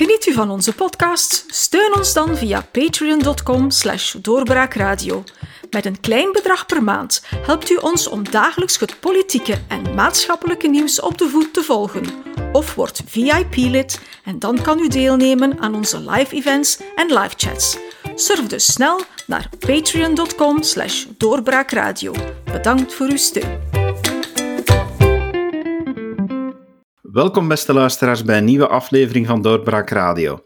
Geniet u van onze podcast? Steun ons dan via patreon.com/doorbraakradio. Met een klein bedrag per maand helpt u ons om dagelijks het politieke en maatschappelijke nieuws op de voet te volgen. Of wordt VIP-lid en dan kan u deelnemen aan onze live-events en live-chats. Surf dus snel naar patreon.com/doorbraakradio. Bedankt voor uw steun. Welkom beste luisteraars bij een nieuwe aflevering van Doorbraak Radio.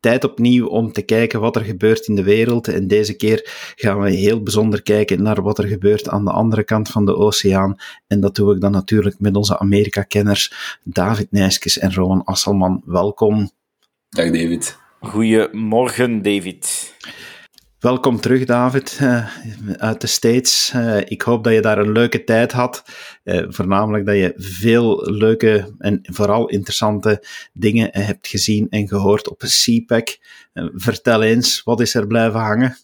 Tijd opnieuw om te kijken wat er gebeurt in de wereld en deze keer gaan we heel bijzonder kijken naar wat er gebeurt aan de andere kant van de oceaan en dat doe ik dan natuurlijk met onze Amerika-kenners David Nijskes en Roman Asselman. Welkom. Dag David. Goedemorgen David. Welkom terug, David, uit de States. Ik hoop dat je daar een leuke tijd had. Voornamelijk dat je veel leuke en vooral interessante dingen hebt gezien en gehoord op een CPAC. Vertel eens, wat is er blijven hangen?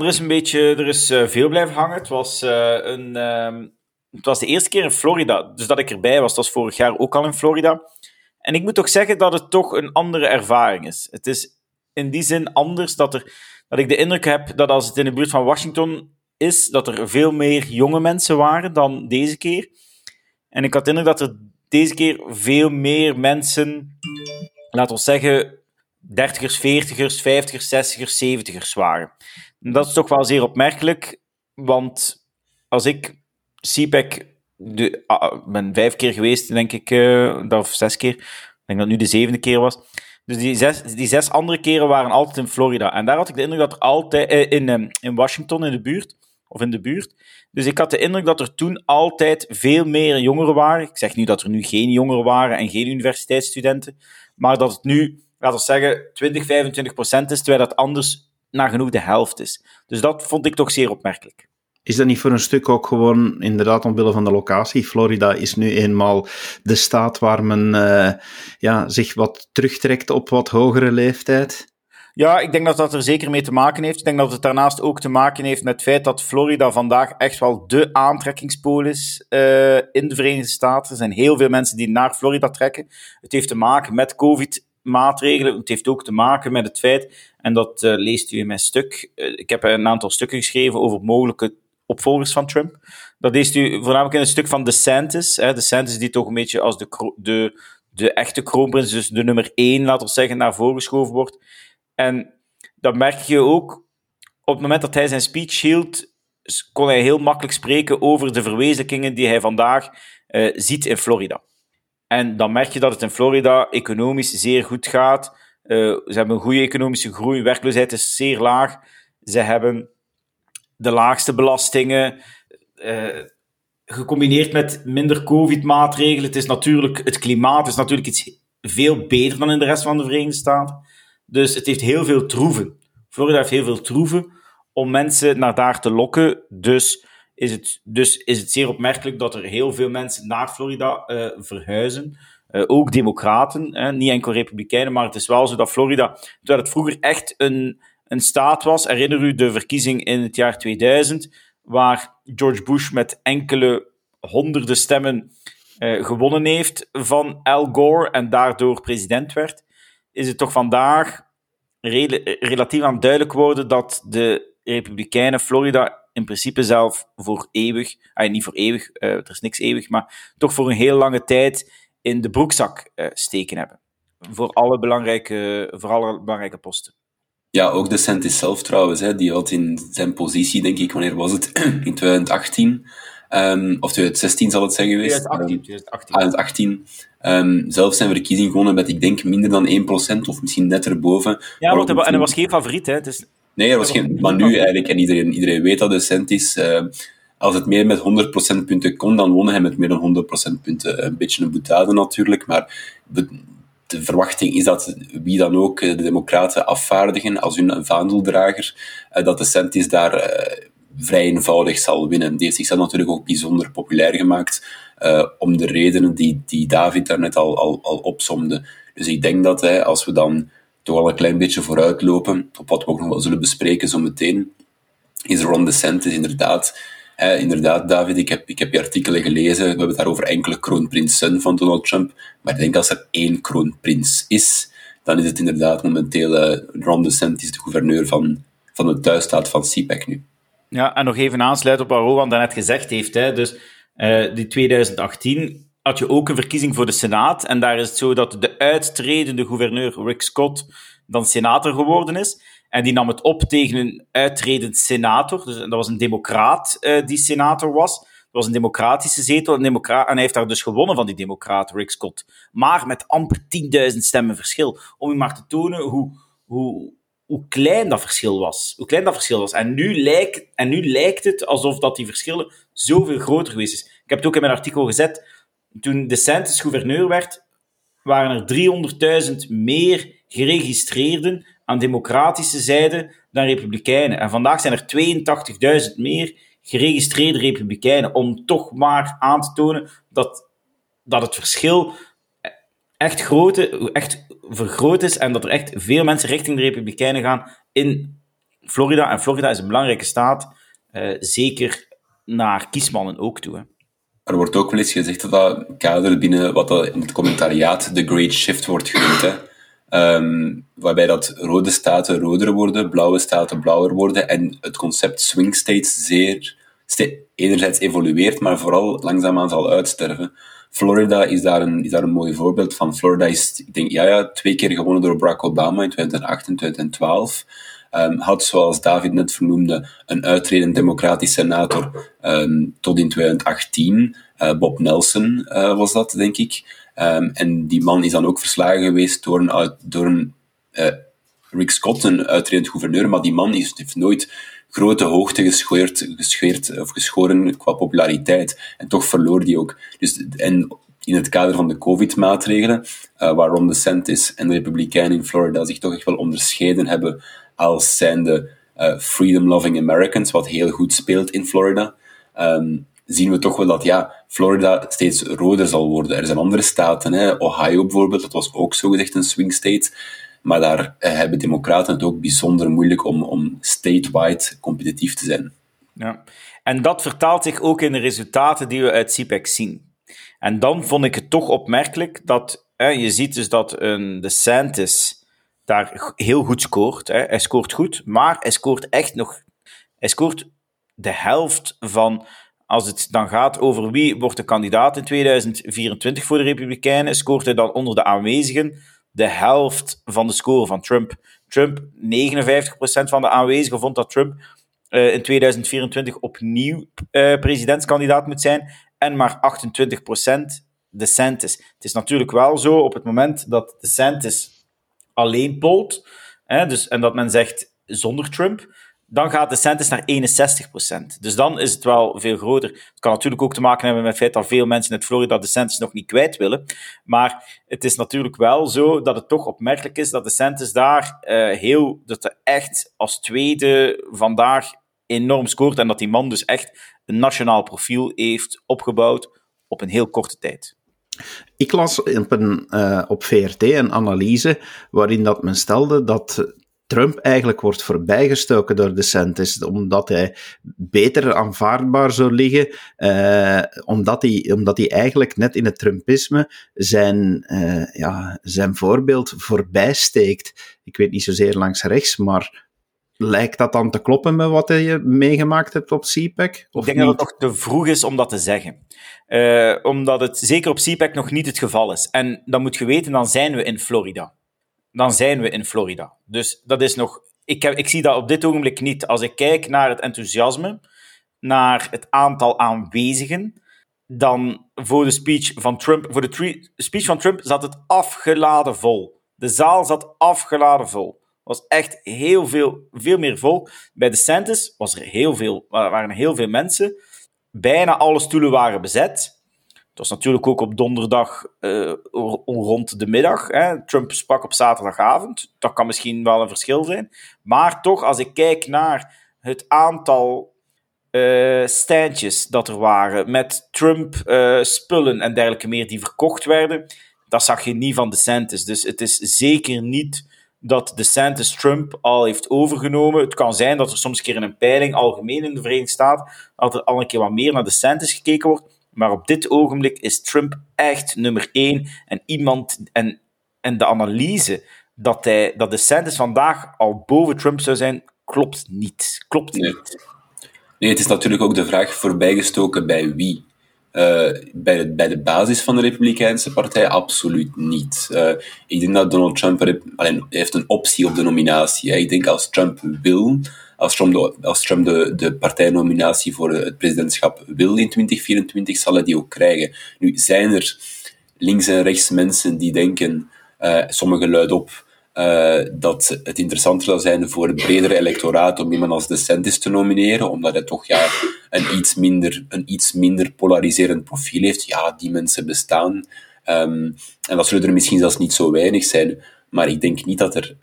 Er is veel blijven hangen. Het was het was de eerste keer in Florida, dus dat ik erbij was. Dat was vorig jaar ook al in Florida. En ik moet toch zeggen dat het toch een andere ervaring is. Het is in die zin anders dat ik de indruk heb dat als het in de buurt van Washington is, dat er veel meer jonge mensen waren dan deze keer. En ik had de indruk dat er deze keer veel meer mensen, laten we zeggen, 30ers, 40ers, 50ers, 60ers, 70ers waren. En dat is toch wel zeer opmerkelijk, want als ik CPAC, ben 5 keer geweest, denk ik, of 6 keer, ik denk dat nu de 7e keer was. Dus die zes andere keren waren altijd in Florida. En daar had ik de indruk dat er altijd... in Washington, in de buurt. Dus ik had de indruk dat er toen altijd veel meer jongeren waren. Ik zeg niet dat er nu geen jongeren waren en geen universiteitsstudenten. Maar dat het nu, laten we zeggen, 20-25% is, terwijl dat anders nagenoeg de helft is. Dus dat vond ik toch zeer opmerkelijk. Is dat niet voor een stuk ook gewoon, inderdaad, omwille van de locatie? Florida is nu eenmaal de staat waar men zich wat terugtrekt op wat hogere leeftijd? Ja, ik denk dat dat er zeker mee te maken heeft. Ik denk dat het daarnaast ook te maken heeft met het feit dat Florida vandaag echt wel de aantrekkingspool is in de Verenigde Staten. Er zijn heel veel mensen die naar Florida trekken. Het heeft te maken met COVID-maatregelen. Het heeft ook te maken met het feit, en dat leest u in mijn stuk, ik heb een aantal stukken geschreven over mogelijke opvolgers van Trump. Dat leest u voornamelijk in een stuk van DeSantis. DeSantis die toch een beetje als de echte kroonprins, dus de nummer 1, laten we zeggen, naar voren geschoven wordt. En dat merk je ook, op het moment dat hij zijn speech hield, kon hij heel makkelijk spreken over de verwezenlijkingen die hij vandaag ziet in Florida. En dan merk je dat het in Florida economisch zeer goed gaat. Ze hebben een goede economische groei, werkloosheid is zeer laag. Ze hebben de laagste belastingen, gecombineerd met minder COVID-maatregelen. Het klimaat is natuurlijk iets veel beter dan in de rest van de Verenigde Staten. Dus het heeft heel veel troeven. Florida heeft heel veel troeven om mensen naar daar te lokken. Dus is het zeer opmerkelijk dat er heel veel mensen naar Florida verhuizen. Ook democraten, niet enkel republikeinen, maar het is wel zo dat Florida, terwijl het vroeger echt een staat was, herinner u de verkiezing in het jaar 2000, waar George Bush met enkele honderden stemmen gewonnen heeft van Al Gore en daardoor president werd, is het toch vandaag relatief aan duidelijk worden dat de republikeinen Florida in principe zelf voor eeuwig, niet voor eeuwig, er is niks eeuwig, maar toch voor een heel lange tijd in de broekzak steken hebben. Voor alle belangrijke posten. Ja, ook DeSantis zelf trouwens. Hè, die had in zijn positie, denk ik, wanneer was het? In 2018, of 2016 zal het zijn geweest. 2018. Zelf zijn verkiezing gewonnen met, ik denk, minder dan 1% of misschien net erboven. Ja, want en hij was geen favoriet, hè? Dus... Nee, hij was geen... Maar nu eigenlijk, en iedereen weet dat DeSantis... Als het meer met 100% punten kon, dan won hij met meer dan 100% punten. Een beetje een boetade natuurlijk, maar de verwachting is dat wie dan ook de democraten afvaardigen als hun vaandeldrager, dat DeSantis daar vrij eenvoudig zal winnen. Die heeft zichzelf natuurlijk ook bijzonder populair gemaakt om de redenen die David daarnet al opsomde. Dus ik denk dat hij, als we dan toch al een klein beetje vooruitlopen, op wat we ook nog wel zullen bespreken zometeen, is Ron DeSantis inderdaad, David, ik heb je artikelen gelezen. We hebben het daarover enkele kroonprinsen van Donald Trump. Maar ik denk als er één kroonprins is, dan is het inderdaad momenteel Ron DeSantis, de gouverneur van de thuisstaat van CPAC nu. Ja, en nog even aansluiten op wat Rowan daarnet gezegd heeft. Hè. Dus die 2018 had je ook een verkiezing voor de Senaat. En daar is het zo dat de uittredende gouverneur Rick Scott dan senator geworden is. En die nam het op tegen een uittredend senator. Dus dat was een democraat die senator was. Dat was een democratische zetel. En hij heeft daar dus gewonnen van die democraat, Rick Scott. Maar met amper 10.000 stemmen verschil. Om u maar te tonen hoe klein dat verschil was. En nu lijkt het alsof dat die verschillen zoveel groter geweest is. Ik heb het ook in mijn artikel gezet. Toen DeSantis gouverneur werd, waren er 300.000 meer geregistreerden aan democratische zijde dan republikeinen. En vandaag zijn er 82.000 meer geregistreerde republikeinen, om toch maar aan te tonen dat het verschil echt vergroot is en dat er echt veel mensen richting de republikeinen gaan in Florida. En Florida is een belangrijke staat, zeker naar kiesmannen ook toe. Hè. Er wordt ook wel eens gezegd dat dat kadert binnen wat in het commentariaat de Great Shift wordt genoemd, hè. Waarbij dat rode staten roder worden, blauwe staten blauwer worden en het concept swing states enerzijds evolueert, maar vooral langzaamaan zal uitsterven. Florida is daar een mooi voorbeeld van. Florida is, ik denk, 2 keer gewonnen door Barack Obama in 2008 en 2012. Had, zoals David net vernoemde, een uitredend democratisch senator tot in 2018. Bob Nelson was dat, denk ik. En die man is dan ook verslagen geweest door Rick Scott, een uitredend gouverneur, maar die man heeft nooit grote hoogte geschoren qua populariteit. En toch verloor die ook. Dus, en in het kader van de COVID-maatregelen, waar Ron DeSantis en de Republikeinen in Florida zich toch echt wel onderscheiden hebben als zijnde freedom-loving Americans, wat heel goed speelt in Florida, zien we toch wel dat Florida steeds roder zal worden. Er zijn andere staten, hè, Ohio bijvoorbeeld, dat was ook zogezegd een swing state, maar daar hebben democraten het ook bijzonder moeilijk om statewide competitief te zijn. Ja. En dat vertaalt zich ook in de resultaten die we uit CPAC zien. En dan vond ik het toch opmerkelijk dat je ziet dus dat DeSantis daar heel goed scoort. Hè. Hij scoort goed, maar hij scoort echt nog... Hij scoort de helft van... Als het dan gaat over wie wordt de kandidaat in 2024 voor de Republikeinen, scoort hij dan onder de aanwezigen de helft van de score van Trump. Trump, 59% van de aanwezigen vond dat Trump in 2024 opnieuw presidentskandidaat moet zijn en maar 28% DeSantis. Het is natuurlijk wel zo, op het moment dat DeSantis alleen polt, en dat men zegt zonder Trump, dan gaat DeSantis naar 61%. Dus dan is het wel veel groter. Het kan natuurlijk ook te maken hebben met het feit dat veel mensen uit Florida DeSantis nog niet kwijt willen. Maar het is natuurlijk wel zo dat het toch opmerkelijk is dat DeSantis daar dat hij echt als tweede vandaag enorm scoort en dat die man dus echt een nationaal profiel heeft opgebouwd op een heel korte tijd. Ik las op VRT een analyse waarin dat men stelde dat Trump eigenlijk wordt voorbijgestoken door DeSantis, omdat hij beter aanvaardbaar zou liggen, omdat hij eigenlijk net in het Trumpisme zijn voorbeeld voorbij steekt. Ik weet niet zozeer langs rechts, maar lijkt dat dan te kloppen met wat je meegemaakt hebt op CPAC? Of ik denk niet? Dat het nog te vroeg is om dat te zeggen. Omdat het zeker op CPAC nog niet het geval is. En dan moet je weten, dan zijn we in Florida. Dus dat is nog... Ik zie dat op dit ogenblik niet. Als ik kijk naar het enthousiasme, naar het aantal aanwezigen, dan voor de speech van Trump zat het afgeladen vol. De zaal zat afgeladen vol. Er was echt heel veel meer volk. Bij DeSantis waren heel veel mensen. Bijna alle stoelen waren bezet. Het was natuurlijk ook op donderdag rond de middag. Hè. Trump sprak op zaterdagavond. Dat kan misschien wel een verschil zijn. Maar toch, als ik kijk naar het aantal standjes dat er waren met Trump-spullen en dergelijke meer die verkocht werden, dat zag je niet van DeSantis. Dus het is zeker niet dat DeSantis Trump al heeft overgenomen. Het kan zijn dat er soms een keer in een peiling algemeen in de Verenigde Staten dat er al een keer wat meer naar DeSantis gekeken wordt. Maar op dit ogenblik is Trump echt nummer 1. En de analyse dat DeSantis vandaag al boven Trump zou zijn, klopt niet. Klopt niet. Nee, het is natuurlijk ook de vraag voorbijgestoken bij wie. Bij de basis van de Republikeinse Partij absoluut niet. Ik denk dat Donald Trump heeft een optie op de nominatie. Hè. Ik denk als Trump de partijnominatie voor het presidentschap wil in 2024, zal hij die ook krijgen. Nu zijn er links en rechts mensen die denken, sommigen luidop, dat het interessanter zou zijn voor het bredere electoraat om iemand als DeSantis te nomineren, omdat hij toch een iets minder polariserend profiel heeft. Ja, die mensen bestaan. En dat zullen er misschien zelfs niet zo weinig zijn, maar ik denk niet dat er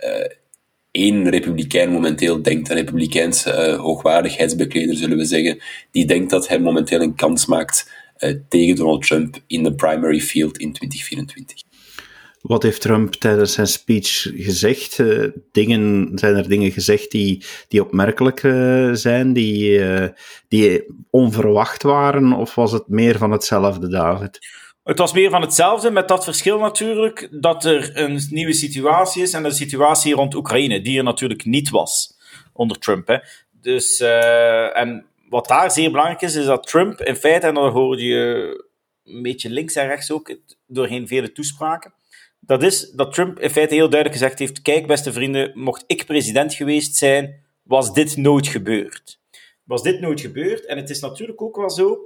één republikein momenteel denkt, een republikeinse hoogwaardigheidsbekleder, zullen we zeggen, die denkt dat hij momenteel een kans maakt tegen Donald Trump in de primary field in 2024. Wat heeft Trump tijdens zijn speech gezegd? Zijn er dingen gezegd die opmerkelijk zijn, die onverwacht waren, of was het meer van hetzelfde, David? Het was meer van hetzelfde, met dat verschil natuurlijk, dat er een nieuwe situatie is, en de situatie rond Oekraïne, die er natuurlijk niet was onder Trump. Hè. Dus, en wat daar zeer belangrijk is dat Trump in feite, en dan hoorde je een beetje links en rechts ook, doorheen vele toespraken, dat is dat Trump in feite heel duidelijk gezegd heeft, kijk beste vrienden, mocht ik president geweest zijn, was dit nooit gebeurd. En het is natuurlijk ook wel zo,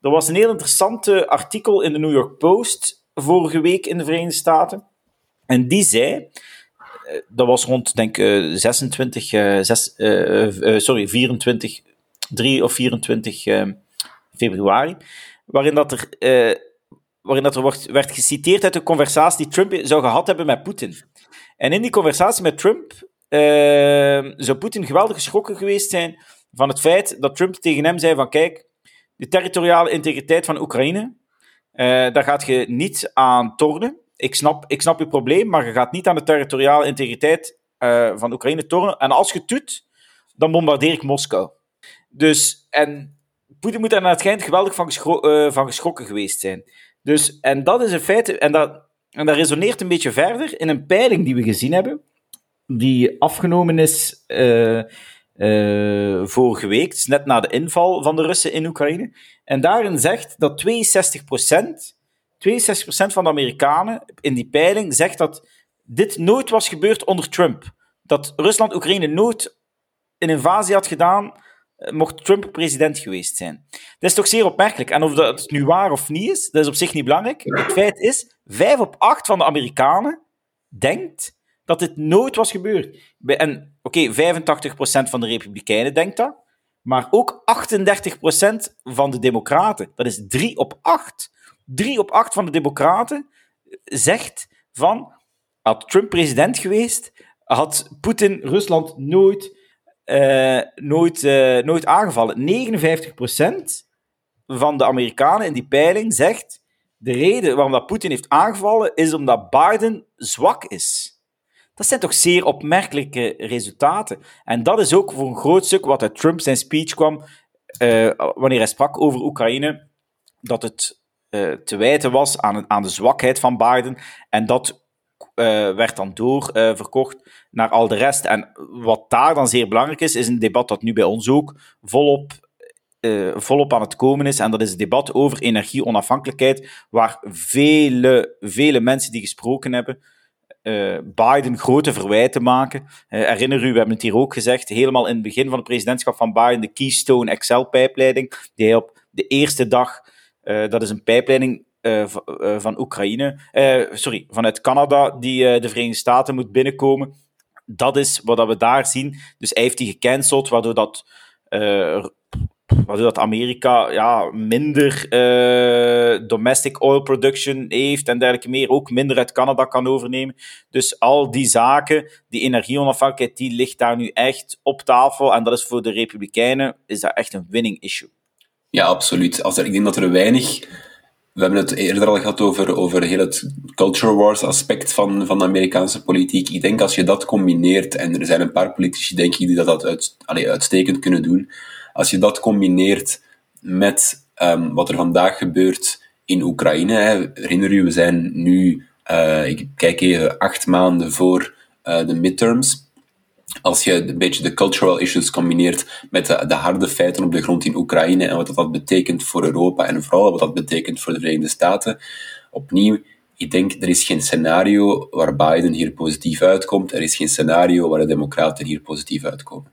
er was een heel interessante artikel in de New York Post vorige week in de Verenigde Staten, en die zei, dat was rond, denk ik, 3 of 24 februari, waarin werd geciteerd uit de conversatie die Trump zou gehad hebben met Poetin. En in die conversatie met Trump zou Poetin geweldig geschrokken geweest zijn van het feit dat Trump tegen hem zei van kijk, de territoriale integriteit van Oekraïne, daar gaat je niet aan tornen. Ik snap je probleem, maar je gaat niet aan de territoriale integriteit van Oekraïne tornen. En als je het doet, dan bombardeer ik Moskou. Dus, en Poetin moet daar naar het schijnt geweldig van geschrokken geweest zijn. Dus, en dat is in feite, en dat resoneert een beetje verder in een peiling die we gezien hebben, die afgenomen is vorige week, dus net na de inval van de Russen in Oekraïne. En daarin zegt dat 62% van de Amerikanen in die peiling zegt dat dit nooit was gebeurd onder Trump. Dat Rusland Oekraïne nooit een invasie had gedaan, mocht Trump president geweest zijn. Dat is toch zeer opmerkelijk. En of dat nu waar of niet is, dat is op zich niet belangrijk. Het feit is, 5 op 8 van de Amerikanen denkt dat dit nooit was gebeurd. En oké, 85% van de Republikeinen denkt dat, maar ook 38% van de Democraten. Dat is 3 op 8. 3 op 8 van de Democraten zegt van, had Trump president geweest, had Poetin Rusland nooit aangevallen. 59% van de Amerikanen in die peiling zegt de reden waarom dat Poetin heeft aangevallen is omdat Biden zwak is. Dat zijn toch zeer opmerkelijke resultaten. En dat is ook voor een groot stuk wat uit Trump zijn speech kwam wanneer hij sprak over Oekraïne, dat het te wijten was aan de zwakheid van Biden en dat werd dan doorverkocht naar al de rest. En wat daar dan zeer belangrijk is, is een debat dat nu bij ons ook volop aan het komen is. En dat is het debat over energieonafhankelijkheid, waar vele mensen die gesproken hebben Biden grote verwijten maken. Herinner u, we hebben het hier ook gezegd, helemaal in het begin van het presidentschap van Biden, de Keystone XL-pijpleiding, die hij op de eerste dag, dat is een pijpleiding van Oekraïne, vanuit Canada, die de Verenigde Staten moet binnenkomen. Dat is wat we daar zien. Dus hij heeft die gecanceld, waardoor dat Amerika minder domestic oil production heeft en dergelijke meer, ook minder uit Canada kan overnemen. Dus al die zaken, die energieonafhankelijkheid, die ligt daar nu echt op tafel en dat is voor de Republikeinen is dat echt een winning issue. Ja, absoluut. Ik denk dat er weinig... We hebben het eerder al gehad over heel het culture wars aspect van de Amerikaanse politiek. Ik denk als je dat combineert, en er zijn een paar politici denk ik die dat uitstekend kunnen doen, als je dat combineert met wat er vandaag gebeurt in Oekraïne. Herinner u, we zijn nu, ik kijk even, 8 maanden voor de midterms. Als je een beetje de cultural issues combineert met de harde feiten op de grond in Oekraïne en wat dat betekent voor Europa en vooral wat dat betekent voor de Verenigde Staten, opnieuw, ik denk, er is geen scenario waar Biden hier positief uitkomt. Er is geen scenario waar de Democraten hier positief uitkomen.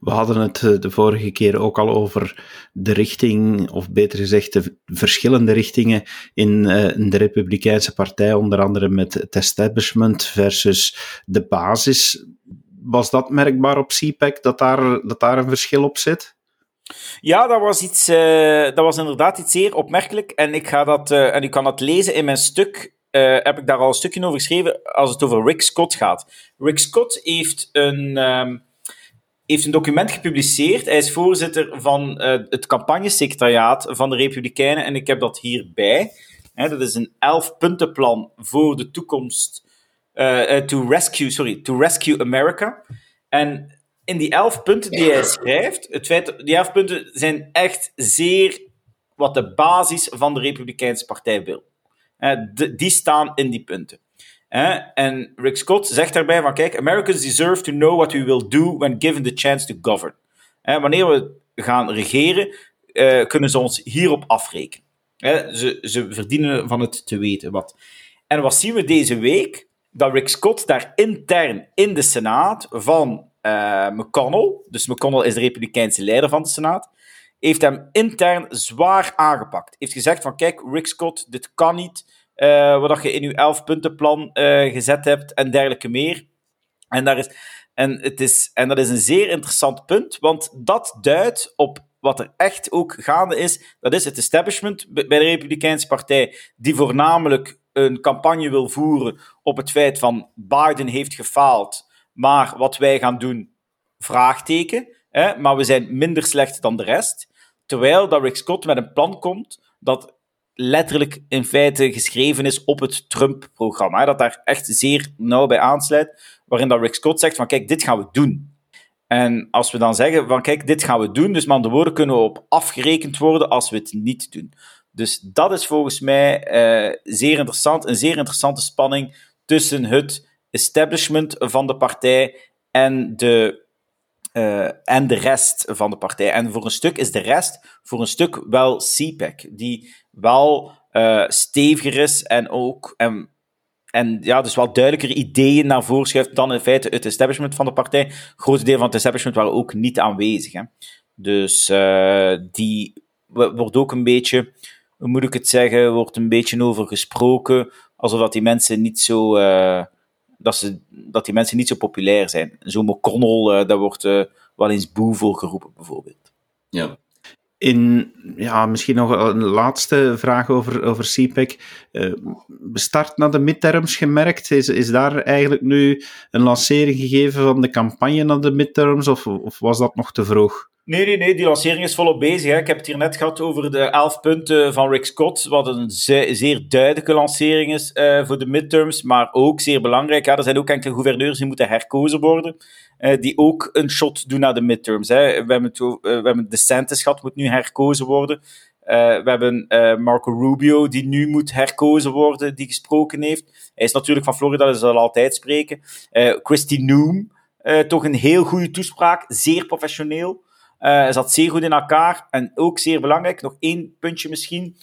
We hadden het de vorige keer ook al over de richting, of beter gezegd de verschillende richtingen in de Republikeinse Partij, onder andere met het establishment versus de basis. Was dat merkbaar op CPAC, dat daar een verschil op zit? Ja, dat was inderdaad iets zeer opmerkelijk. En ik ga dat, en u kan dat lezen in mijn stuk, heb ik daar al een stukje over geschreven, als het over Rick Scott gaat. Rick Scott heeft een document gepubliceerd. Hij is voorzitter van het campagnesecretariaat van de Republikeinen, en ik heb dat hierbij. Dat is een 11-puntenplan voor de toekomst, to rescue America. En in die 11 punten die hij schrijft, die 11 punten zijn echt zeer wat de basis van de Republikeinse Partij wil. Die staan in die punten. En Rick Scott zegt daarbij van, kijk, Americans deserve to know what we will do when given the chance to govern. Wanneer we gaan regeren, kunnen ze ons hierop afrekenen. Ze verdienen van het te weten wat. En wat zien we deze week? Dat Rick Scott daar intern in de Senaat van McConnell, dus McConnell is de Republikeinse leider van de Senaat, heeft hem intern zwaar aangepakt. Heeft gezegd van, kijk, Rick Scott, dit kan niet, wat je in uw 11-puntenplan gezet hebt en dergelijke meer. En dat is een zeer interessant punt, want dat duidt op wat er echt ook gaande is. Dat is het establishment bij de Republikeinse Partij, die voornamelijk een campagne wil voeren op het feit van Biden heeft gefaald, maar wat wij gaan doen, vraagteken. Maar we zijn minder slecht dan de rest. Terwijl dat Rick Scott met een plan komt dat letterlijk in feite geschreven is op het Trump-programma. Dat daar echt zeer nauw bij aansluit. Waarin dat Rick Scott zegt van, kijk, dit gaan we doen. En als we dan zeggen van, kijk, dit gaan we doen, dus met andere woorden kunnen we op afgerekend worden als we het niet doen. Dus dat is volgens mij zeer interessant. Een zeer interessante spanning tussen het establishment van de partij en de rest van de partij. En voor een stuk is de rest voor een stuk wel CPAC, die wel steviger is en ook dus wel duidelijker ideeën naar voren schuift dan in feite het establishment van de partij. Een groot deel van het establishment waren ook niet aanwezig. Hè. Dus die wordt ook een beetje, hoe moet ik het zeggen, wordt een beetje over gesproken, alsof dat die mensen niet zo... Dat die mensen niet zo populair zijn. Zo'n McConnell, daar wordt wel eens boe voor geroepen, bijvoorbeeld. Ja. Misschien nog een laatste vraag over CPAC. Start naar de midterms gemerkt. Is daar eigenlijk nu een lancering gegeven van de campagne naar de midterms, of was dat nog te vroeg? Nee, die lancering is volop bezig. Hè. Ik heb het hier net gehad over de 11 punten van Rick Scott, wat een zeer duidelijke lancering is voor de midterms, maar ook zeer belangrijk. Ja, er zijn ook enkele gouverneurs die moeten herkozen worden, die ook een shot doen naar de midterms. Hè. We hebben DeSantis gehad, moet nu herkozen worden. We hebben Marco Rubio, die nu moet herkozen worden, die gesproken heeft. Hij is natuurlijk van Florida, dus zal altijd spreken. Kristi Noem, toch een heel goede toespraak, zeer professioneel. Zat zeer goed in elkaar en ook zeer belangrijk, nog 1 puntje misschien,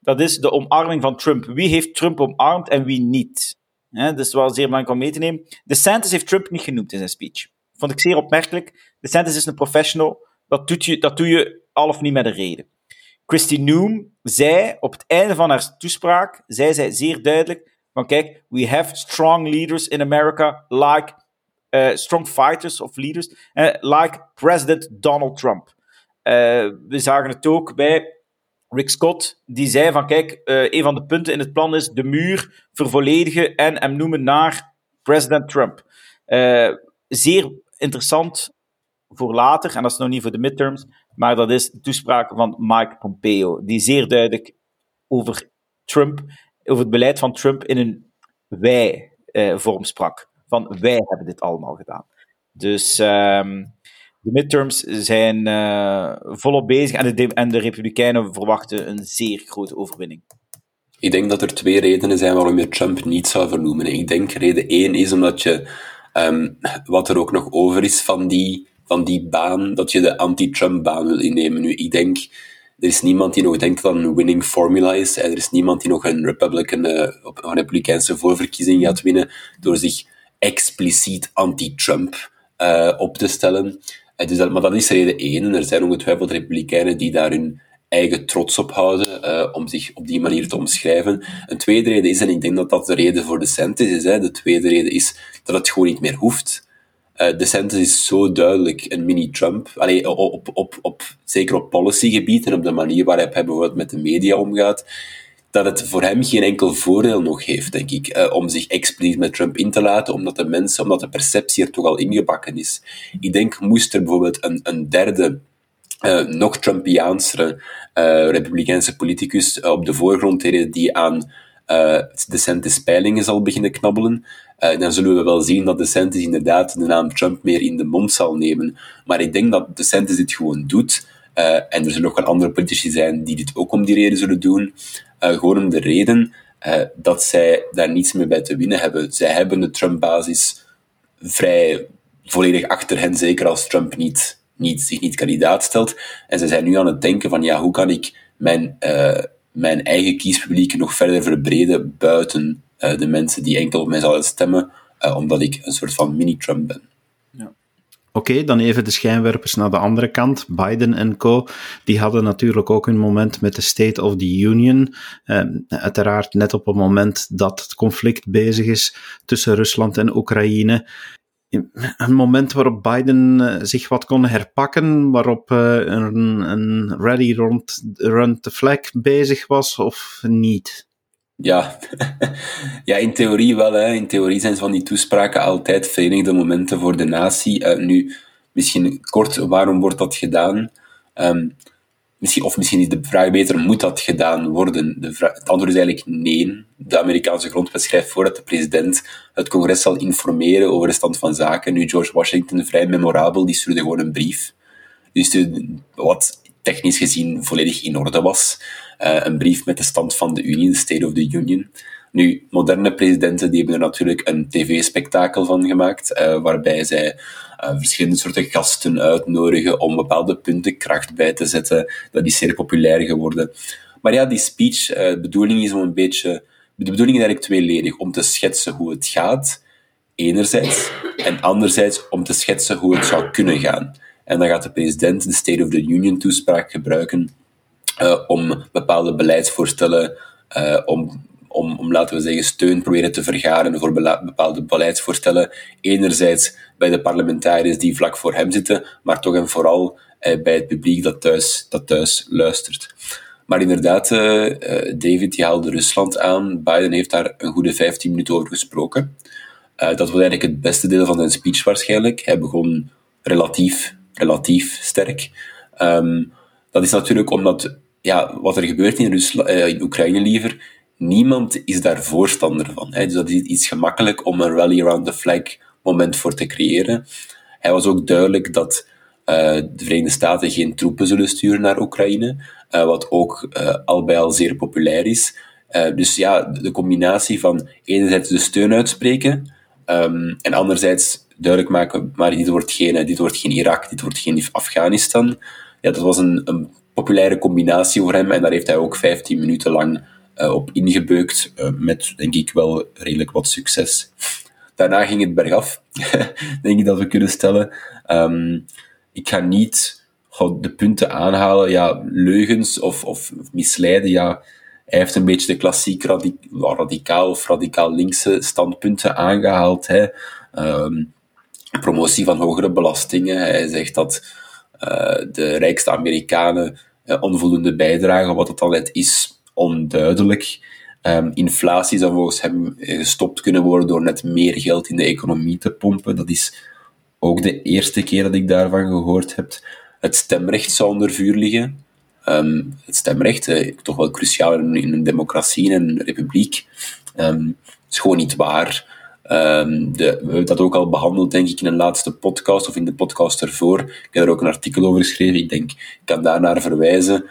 dat is de omarming van Trump. Wie heeft Trump omarmd en wie niet? Dus wel zeer belangrijk om mee te nemen. DeSantis heeft Trump niet genoemd in zijn speech. Vond ik zeer opmerkelijk. DeSantis is een professional, dat doe je al of niet met een reden. Kristi Noem zei op het einde van haar toespraak, zei zeer duidelijk, van kijk, we have strong leaders in America like strong fighters of leaders, like president Donald Trump. We zagen het ook bij Rick Scott, die zei van kijk, een van de punten in het plan is de muur vervolledigen en hem noemen naar president Trump. Zeer interessant voor later, en dat is nog niet voor de midterms, maar dat is de toespraak van Mike Pompeo, die zeer duidelijk over het beleid van Trump in een wij-vorm sprak. Van wij hebben dit allemaal gedaan. Dus de midterms zijn volop bezig en de Republikeinen verwachten een zeer grote overwinning. Ik denk dat er 2 redenen zijn waarom je Trump niet zou vernoemen. Ik denk reden 1 is omdat je Wat er ook nog over is van die baan, dat je de anti-Trump-baan wil innemen. Nu, ik denk, er is niemand die nog denkt dat een winning formula is. Er is niemand die nog een Republikeinse voorverkiezing gaat winnen door zich expliciet anti-Trump op te stellen. Dus maar dat is reden één. En er zijn ongetwijfeld Republikeinen die daar hun eigen trots op houden, om zich op die manier te omschrijven. Een tweede reden is, en ik denk dat dat de reden voor DeSantis is, de tweede reden is dat het gewoon niet meer hoeft. DeSantis is zo duidelijk een mini-Trump, zeker op policygebied en op de manier waar hij bijvoorbeeld met de media omgaat, dat het voor hem geen enkel voordeel nog heeft, denk ik, om zich expliciet met Trump in te laten, omdat de perceptie er toch al ingebakken is. Ik denk, moest er bijvoorbeeld een derde, nog Trumpiaansere Republikeinse politicus op de voorgrond treden die aan DeSantis peilingen zal beginnen knabbelen, dan zullen we wel zien dat DeSantis inderdaad de naam Trump meer in de mond zal nemen. Maar ik denk dat DeSantis dit gewoon doet, en er zullen ook wel andere politici zijn die dit ook om die reden zullen doen, gewoon om de reden dat zij daar niets meer bij te winnen hebben. Zij hebben de Trump-basis vrij volledig achter hen, zeker als Trump zich niet kandidaat stelt. En ze zijn nu aan het denken van, ja, hoe kan ik mijn eigen kiespubliek nog verder verbreden buiten de mensen die enkel op mij zouden stemmen, omdat ik een soort van mini-Trump ben. Ja. Oké, dan even de schijnwerpers naar de andere kant. Biden en co. Die hadden natuurlijk ook hun moment met de State of the Union. Uiteraard net op het moment dat het conflict bezig is tussen Rusland en Oekraïne. Een moment waarop Biden zich wat kon herpakken, waarop een rally rond the flag bezig was, of niet? Ja, in theorie wel. Hè. In theorie zijn van die toespraken altijd verenigde momenten voor de natie. Nu, misschien kort, waarom wordt dat gedaan? Misschien is de vraag beter, moet dat gedaan worden? Het antwoord is eigenlijk nee. De Amerikaanse grondwet schrijft voor dat de president het congres zal informeren over de stand van zaken. Nu, George Washington, vrij memorabel, die stuurde gewoon een brief. Die stuurde wat technisch gezien volledig in orde was. Een brief met de stand van de Unie, de State of the Union. Nu, moderne presidenten die hebben er natuurlijk een tv-spektakel van gemaakt, waarbij zij verschillende soorten gasten uitnodigen om bepaalde punten kracht bij te zetten. Dat is zeer populair geworden. Maar ja, die speech, de bedoeling is eigenlijk tweeledig. Om te schetsen hoe het gaat, enerzijds, en anderzijds om te schetsen hoe het zou kunnen gaan. En dan gaat de president de State of the Union toespraak gebruiken om bepaalde beleidsvoorstellen, om, laten we zeggen, steun proberen te vergaren voor bepaalde beleidsvoorstellen. Enerzijds bij de parlementariërs die vlak voor hem zitten, maar toch en vooral bij het publiek dat thuis luistert. Maar inderdaad, David, die haalde Rusland aan. Biden heeft daar een goede 15 minuten over gesproken. Dat was eigenlijk het beste deel van zijn speech waarschijnlijk. Hij begon relatief sterk. Dat is natuurlijk omdat, ja, wat er gebeurt in Oekraïne liever, niemand is daar voorstander van. Hè. Dus dat is iets gemakkelijk om een rally around the flag moment voor te creëren. Hij was ook duidelijk dat de Verenigde Staten geen troepen zullen sturen naar Oekraïne, wat ook al bij al zeer populair is. Dus ja, de combinatie van enerzijds de steun uitspreken en anderzijds duidelijk maken, maar dit wordt geen Irak, dit wordt geen Afghanistan. Ja, dat was een populaire combinatie voor hem en daar heeft hij ook 15 minuten lang op ingebeukt, met denk ik wel redelijk wat succes. Daarna ging het bergaf, denk ik dat we kunnen stellen. Ik ga niet de punten aanhalen, ja, leugens of misleiden, ja. Hij heeft een beetje de klassiek radicaal of radicaal linkse standpunten aangehaald. Hè. Promotie van hogere belastingen. Hij zegt dat de rijkste Amerikanen onvoldoende bijdragen, wat het al net is, onduidelijk. Inflatie zou volgens hem gestopt kunnen worden door net meer geld in de economie te pompen. Dat is ook de eerste keer dat ik daarvan gehoord heb. Het stemrecht zou onder vuur liggen. Het stemrecht, toch wel cruciaal in een democratie, en een republiek. Is gewoon niet waar. We hebben dat ook al behandeld, denk ik, in een laatste podcast, of in de podcast ervoor. Ik heb er ook een artikel over geschreven. Ik denk, ik kan daarnaar verwijzen.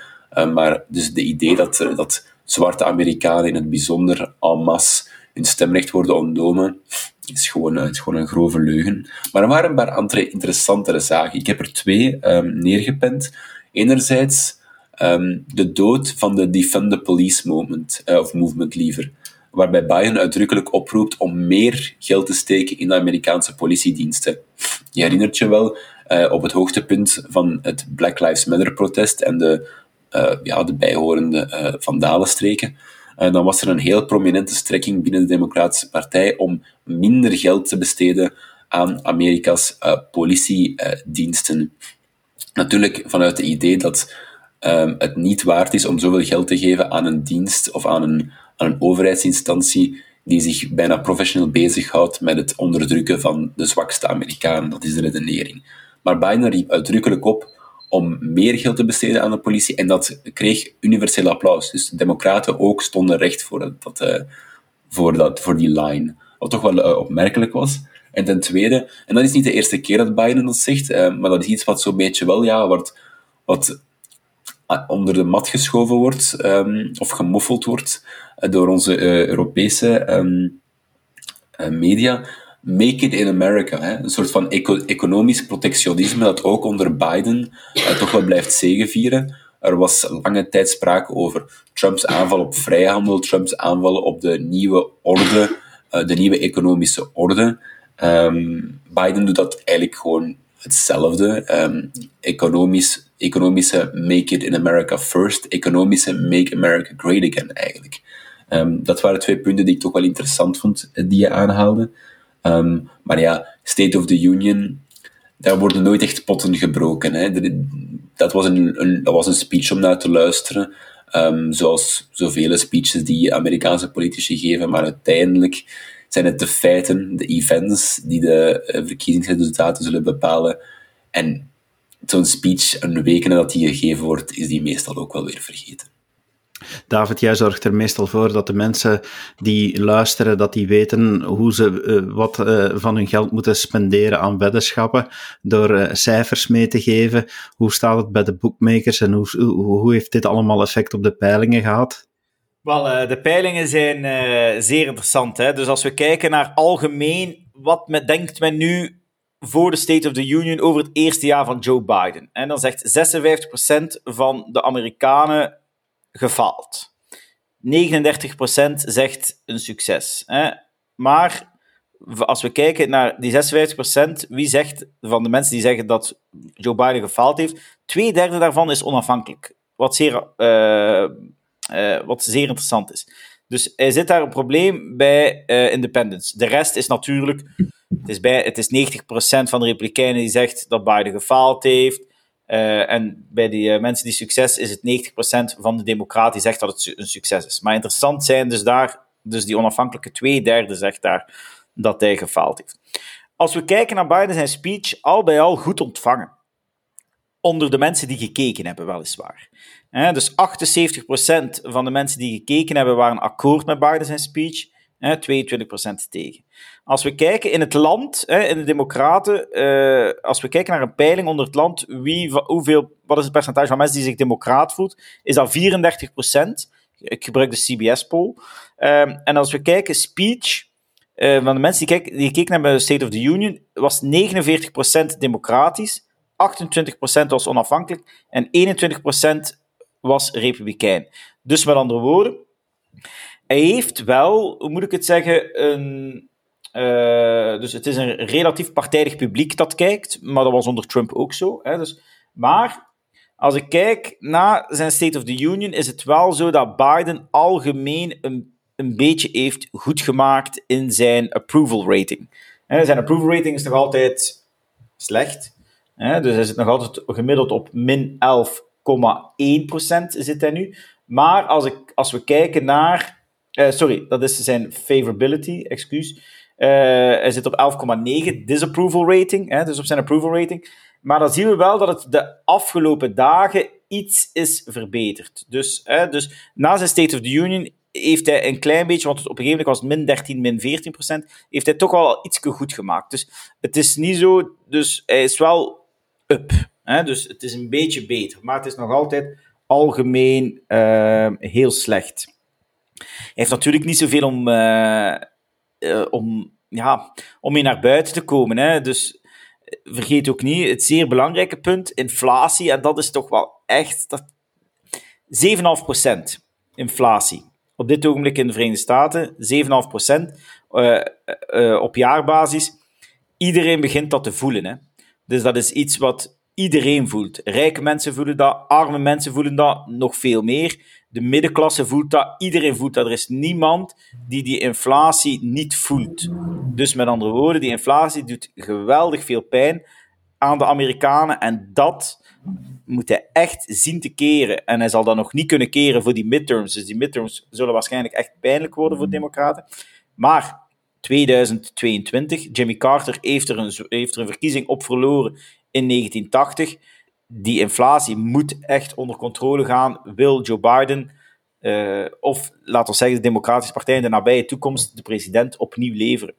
Maar dus de idee dat zwarte Amerikanen in het bijzonder en masse hun stemrecht worden ontnomen, Het is gewoon een grove leugen. Maar er waren een paar andere interessantere zaken. Ik heb er twee neergepend. Enerzijds de dood van de Defund the Police movement liever. Waarbij Biden uitdrukkelijk oproept om meer geld te steken in de Amerikaanse politiediensten. Je herinnert je wel, op het hoogtepunt van het Black Lives Matter protest en de bijhorende vandalenstreken, dan was er een heel prominente strekking binnen de Democratische Partij om minder geld te besteden aan Amerika's politiediensten. Natuurlijk vanuit het idee dat het niet waard is om zoveel geld te geven aan een dienst of aan een overheidsinstantie die zich bijna professioneel bezighoudt met het onderdrukken van de zwakste Amerikanen. Dat is de redenering. Maar Biden riep uitdrukkelijk op om meer geld te besteden aan de politie en dat kreeg universeel applaus. Dus de democraten ook stonden recht voor die line. Wat toch wel opmerkelijk was. En ten tweede, en dat is niet de eerste keer dat Biden dat zegt, maar dat is iets wat zo'n beetje wel wat onder de mat geschoven wordt of gemoffeld wordt door onze Europese media. Make it in America, hè? Een soort van economisch protectionisme dat ook onder Biden toch wel blijft zegevieren. Er was lange tijd sprake over Trumps aanval op vrijhandel, Trumps aanval op de nieuwe orde, de nieuwe economische orde. Biden doet dat eigenlijk gewoon hetzelfde. Economische make it in America first, economische make America great again eigenlijk. Dat waren twee punten die ik toch wel interessant vond, die je aanhaalde. Maar ja, State of the Union, daar worden nooit echt potten gebroken. Hè. Dat was een speech om naar te luisteren, zoals zoveel speeches die Amerikaanse politici geven, maar uiteindelijk zijn het de feiten, de events, die de verkiezingsresultaten zullen bepalen. En zo'n speech, een week nadat die gegeven wordt, is die meestal ook wel weer vergeten. David, jij zorgt er meestal voor dat de mensen die luisteren, dat die weten hoe ze wat van hun geld moeten spenderen aan weddenschappen, door cijfers mee te geven. Hoe staat het bij de bookmakers en hoe heeft dit allemaal effect op de peilingen gehad? Wel, de peilingen zijn zeer interessant. Hè? Dus als we kijken naar algemeen, denkt men nu voor de State of the Union over het eerste jaar van Joe Biden? En dan zegt 56% van de Amerikanen gefaald. 39% zegt een succes. Hè? Maar als we kijken naar die 56%, wie zegt van de mensen die zeggen dat Joe Biden gefaald heeft, 2/3 daarvan is onafhankelijk. Wat zeer interessant is. Dus er zit daar een probleem bij independents. De rest is natuurlijk, het is 90% van de Republikeinen die zegt dat Biden gefaald heeft. En bij die mensen die succes is het 90% van de Democraten die zegt dat het een succes is. Maar interessant zijn dus die onafhankelijke 2/3 zegt daar dat hij gefaald heeft. Als we kijken naar Biden zijn speech, al bij al goed ontvangen. Onder de mensen die gekeken hebben, weliswaar. Dus 78% van de mensen die gekeken hebben waren akkoord met Biden zijn speech, 22% tegen. Als we kijken in het land, in de Democraten, als we kijken naar een peiling onder het land, wat is het percentage van mensen die zich democraat voelt, is dat 34%. Ik gebruik de CBS poll. En als we kijken, speech, van de mensen die gekeken hebben naar de State of the Union, was 49% democratisch, 28% was onafhankelijk en 21% was republikein. Dus met andere woorden, hij heeft wel, hoe moet ik het zeggen, dus het is een relatief partijdig publiek dat kijkt, maar dat was onder Trump ook zo. Hè, dus. Maar als ik kijk naar zijn State of the Union, is het wel zo dat Biden algemeen een beetje heeft goedgemaakt in zijn approval rating. Zijn approval rating is nog altijd slecht. Hè, dus hij zit nog altijd gemiddeld op min 11,1% zit hij nu. Maar als we kijken naar... dat is zijn favorability, excuus. Hij zit op 11,9 disapproval rating, dus op zijn approval rating. Maar dan zien we wel dat het de afgelopen dagen iets is verbeterd. Dus na zijn State of the Union heeft hij een klein beetje, want op een gegeven moment was het -13%, -14%, heeft hij toch wel iets goed gemaakt. Dus het is niet zo, dus hij is wel up. Dus het is een beetje beter, maar het is nog altijd algemeen heel slecht. Hij heeft natuurlijk niet zoveel om ja, om mee naar buiten te komen. Hè. Dus vergeet ook niet het zeer belangrijke punt, inflatie. En dat is toch wel echt... 7,5% inflatie. Op dit ogenblik in de Verenigde Staten, 7,5% op jaarbasis. Iedereen begint dat te voelen. Hè. Dus dat is iets wat iedereen voelt. Rijke mensen voelen dat, arme mensen voelen dat, nog veel meer. De middenklasse voelt dat, iedereen voelt dat. Er is niemand die inflatie niet voelt. Dus met andere woorden, die inflatie doet geweldig veel pijn aan de Amerikanen en dat moet hij echt zien te keren. En hij zal dat nog niet kunnen keren voor die midterms. Dus die midterms zullen waarschijnlijk echt pijnlijk worden voor de Democraten. Maar 2022, Jimmy Carter heeft er een verkiezing op verloren in 1980. Die inflatie moet echt onder controle gaan. Wil Joe Biden, of laten we zeggen de Democratische Partij in de nabije toekomst, de president opnieuw leveren?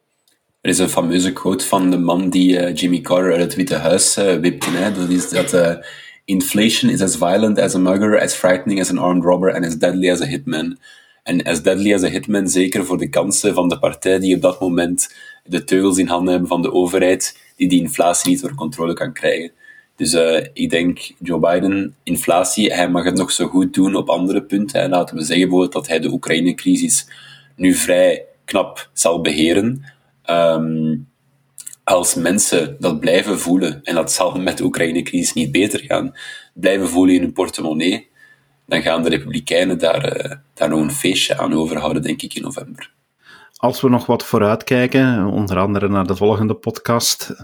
Er is een fameuze quote van de man die Jimmy Carter uit het Witte Huis wipte. Hè? Dat is dat... Inflation is as violent as a mugger, as frightening as an armed robber and as deadly as a hitman. En as deadly as a hitman, zeker voor de kansen van de partij die op dat moment de teugels in handen hebben van de overheid, die inflatie niet onder controle kan krijgen. Dus ik denk, Joe Biden, inflatie, hij mag het nog zo goed doen op andere punten. En laten we zeggen bijvoorbeeld dat hij de Oekraïne-crisis nu vrij knap zal beheren. Als mensen dat blijven voelen, en dat zal met de Oekraïne-crisis niet beter gaan, blijven voelen in hun portemonnee, dan gaan de Republikeinen daar nog een feestje aan overhouden, denk ik, in november. Als we nog wat vooruitkijken, onder andere naar de volgende podcast,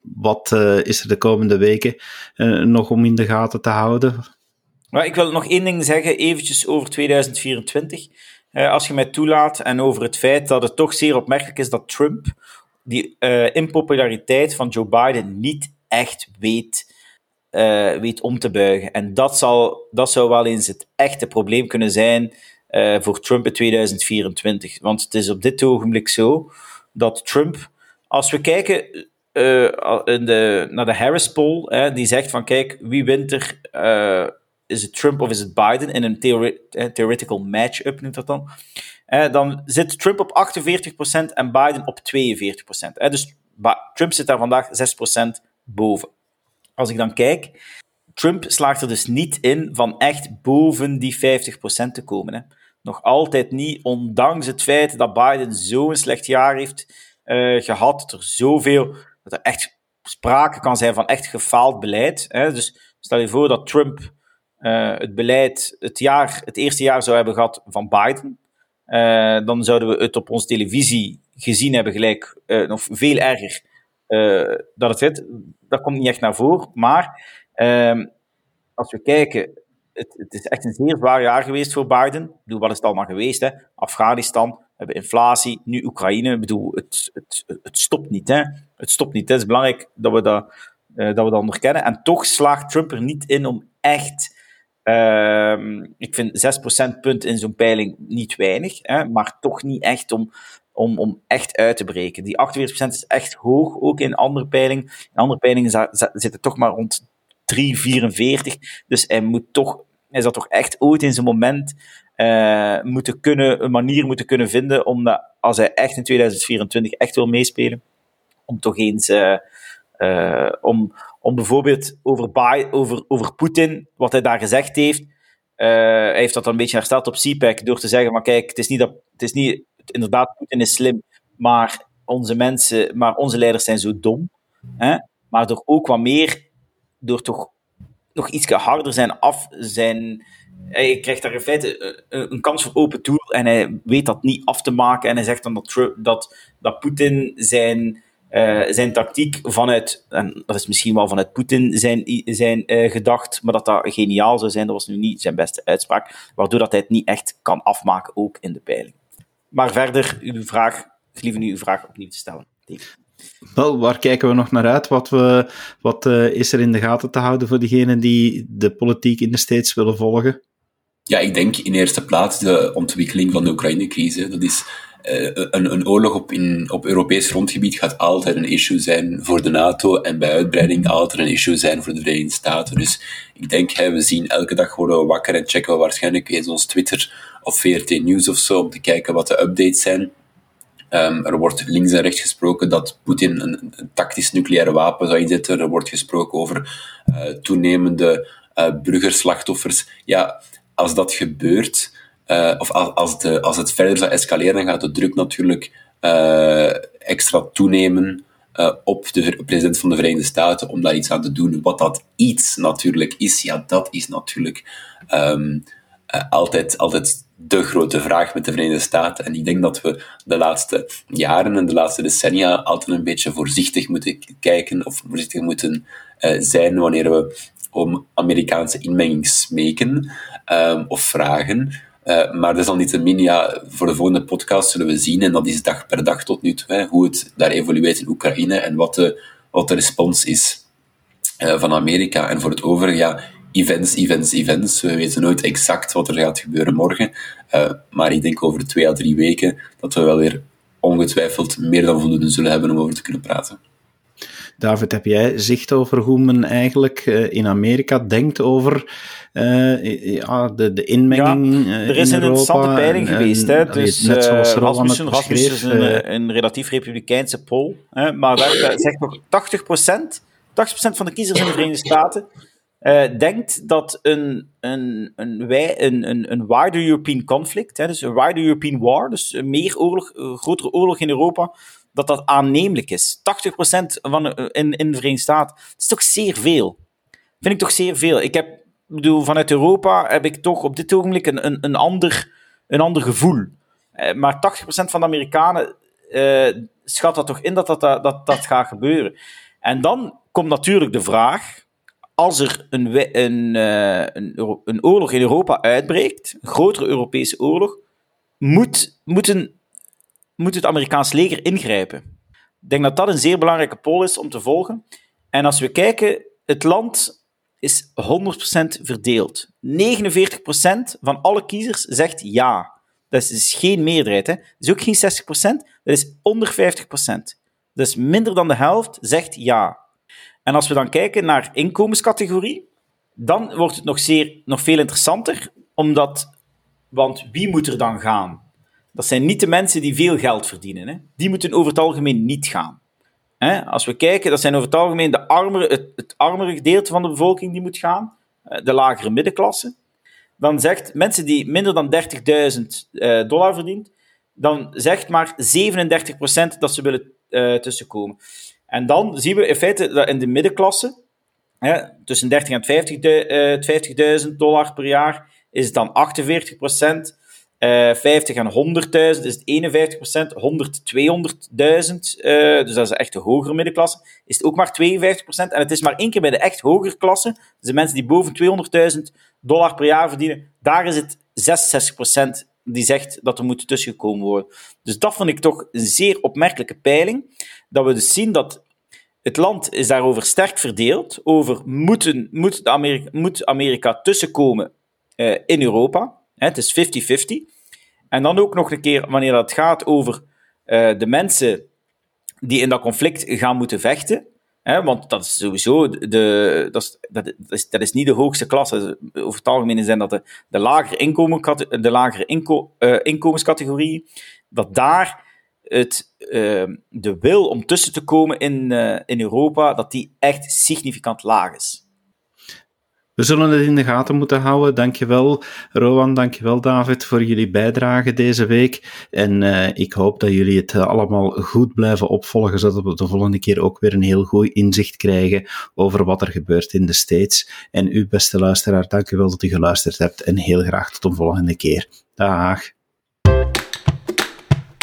wat is er de komende weken nog om in de gaten te houden? Nou, ik wil nog één ding zeggen, eventjes over 2024. Als je mij toelaat, en over het feit dat het toch zeer opmerkelijk is dat Trump die impopulariteit van Joe Biden niet echt weet om te buigen. En dat zou wel eens het echte probleem kunnen zijn voor Trump in 2024. Want het is op dit ogenblik zo dat Trump, als we kijken naar de Harris poll, die zegt van kijk, wie wint er, is het Trump of is het Biden, in een theoretical match-up noemt dat dan. Dan zit Trump op 48% en Biden op 42%. Dus Trump zit daar vandaag 6% boven. Als ik dan kijk, Trump slaagt er dus niet in van echt boven die 50% te komen. Hè. Nog altijd niet, ondanks het feit dat Biden zo'n slecht jaar heeft gehad, dat er echt sprake kan zijn van echt gefaald beleid. Hè. Dus stel je voor dat Trump het beleid het eerste jaar zou hebben gehad van Biden. Dan zouden we het op onze televisie gezien hebben gelijk, of veel erger dat het zit. Dat komt niet echt naar voren, maar als we kijken, het is echt een zeer zwaar jaar geweest voor Biden. Ik bedoel, wat is het allemaal geweest? Hè? Afghanistan, we hebben inflatie, nu Oekraïne. Ik bedoel, het stopt niet. Hè? Het stopt niet. Het is belangrijk dat we dat onderkennen. En toch slaagt Trump er niet in om echt... ik vind 6 procentpunt in zo'n peiling niet weinig, hè, maar toch niet echt om echt uit te breken. Die 48% is echt hoog, ook in andere peilingen. In andere peilingen zitten toch maar rond 3,44. Dus hij zal toch echt ooit in zijn moment een manier moeten kunnen vinden om dat, als hij echt in 2024 echt wil meespelen, om toch eens... om bijvoorbeeld over Poetin, wat hij daar gezegd heeft. Hij heeft dat dan een beetje hersteld op CPAC door te zeggen, maar kijk, het is niet inderdaad, Poetin is slim, maar onze leiders zijn zo dom. Hè? Maar door toch nog iets harder zijn. Hij krijgt daar in feite een kans voor open doel en hij weet dat niet af te maken en hij zegt dan dat Poetin zijn tactiek vanuit, en dat is misschien wel vanuit Poetin zijn gedacht, maar dat dat geniaal zou zijn, dat was nu niet zijn beste uitspraak, waardoor dat hij het niet echt kan afmaken, ook in de peiling. Maar verder, uw vraag opnieuw te stellen. Wel, waar kijken we nog naar uit? Wat is er in de gaten te houden voor degenen die de politiek in de States willen volgen? Ja, ik denk in eerste plaats de ontwikkeling van de Oekraïne-crisis. Dat is... Een oorlog op Europees grondgebied gaat altijd een issue zijn voor de NATO en bij uitbreiding altijd een issue zijn voor de Verenigde Staten. Dus ik denk, we zien elke dag, worden we wakker en checken we waarschijnlijk eens ons Twitter of VRT Nieuws of zo om te kijken wat de updates zijn. Er wordt links en rechts gesproken dat Poetin een tactisch nucleair wapen zou inzetten. Er wordt gesproken over toenemende burgerslachtoffers. Ja, als dat gebeurt, of als het verder zou escaleren, dan gaat de druk natuurlijk extra toenemen op de president van de Verenigde Staten om daar iets aan te doen. Wat dat iets natuurlijk is, ja, dat is natuurlijk altijd de grote vraag met de Verenigde Staten. En ik denk dat we de laatste jaren en de laatste decennia altijd een beetje voorzichtig moeten kijken of voorzichtig moeten zijn wanneer we om Amerikaanse inmenging smeken of vragen. Maar desalniettemin, ja, voor de volgende podcast zullen we zien, en dat is dag per dag tot nu toe, hoe het daar evolueert in Oekraïne en wat de respons is van Amerika. En voor het overige, ja, events. We weten nooit exact wat er gaat gebeuren morgen. Maar ik denk over 2 à 3 weken dat we wel weer ongetwijfeld meer dan voldoende zullen hebben om over te kunnen praten. David, heb jij zicht over hoe men eigenlijk in Amerika denkt over de inmenging in Europa? Er is een interessante peiling geweest. Dus net zoals Rasmussen is een relatief republikeinse poll. Maar dat zegt nog 80% van de kiezers in de Verenigde Staten denkt dat een wider European conflict, dus een wider European war, dus meer oorlog, een grotere oorlog in Europa, dat aannemelijk is. 80% in de Verenigde Staten. Dat is toch zeer veel. Vind ik toch zeer veel. Vanuit Europa heb ik toch op dit ogenblik een ander gevoel. Maar 80% van de Amerikanen schat dat toch in dat gaat gebeuren. En dan komt natuurlijk de vraag, als er een oorlog in Europa uitbreekt, een grotere Europese oorlog, moet het Amerikaans leger ingrijpen. Ik denk dat dat een zeer belangrijke poll is om te volgen. En als we kijken, het land is 100% verdeeld. 49% van alle kiezers zegt ja. Dat is geen meerderheid. Hè. Dat is ook geen 60%, dat is onder 50%. Dus minder dan de helft zegt ja. En als we dan kijken naar inkomenscategorie, dan wordt het nog veel interessanter, want wie moet er dan gaan? Dat zijn niet de mensen die veel geld verdienen. Hè. Die moeten over het algemeen niet gaan. Hè? Als we kijken, dat zijn over het algemeen het armere gedeelte van de bevolking die moet gaan. De lagere middenklasse. Dan zegt mensen die minder dan $30.000 verdienen, dan zegt maar 37% dat ze willen tussenkomen. En dan zien we in feite dat in de middenklasse, hè, tussen $30.000 en $50.000 per jaar, is dan 48%. 50 en 100.000 is het 51%, 100, 200.000, dus dat is echt de hogere middenklasse, is het ook maar 52%. En het is maar 1 keer bij de echt hogere klasse, dus de mensen die boven $200.000 per jaar verdienen, daar is het 66% die zegt dat er moet tussengekomen worden. Dus dat vond ik toch een zeer opmerkelijke peiling, dat we dus zien dat het land is daarover sterk verdeeld, over moet Amerika tussenkomen in Europa. Het is 50-50. En dan ook nog een keer, wanneer het gaat over de mensen die in dat conflict gaan moeten vechten, want dat is sowieso dat is niet de hoogste klasse. Over het algemeen zijn dat de lagere inkomenscategorieën, dat daar de wil om tussen te komen in Europa, dat die echt significant laag is. We zullen het in de gaten moeten houden. Dankjewel, Rowan. Dankjewel, David, voor jullie bijdrage deze week. En ik hoop dat jullie het allemaal goed blijven opvolgen, zodat we de volgende keer ook weer een heel goed inzicht krijgen over wat er gebeurt in de States. En u, beste luisteraar, dankjewel dat u geluisterd hebt en heel graag tot de volgende keer. Dag.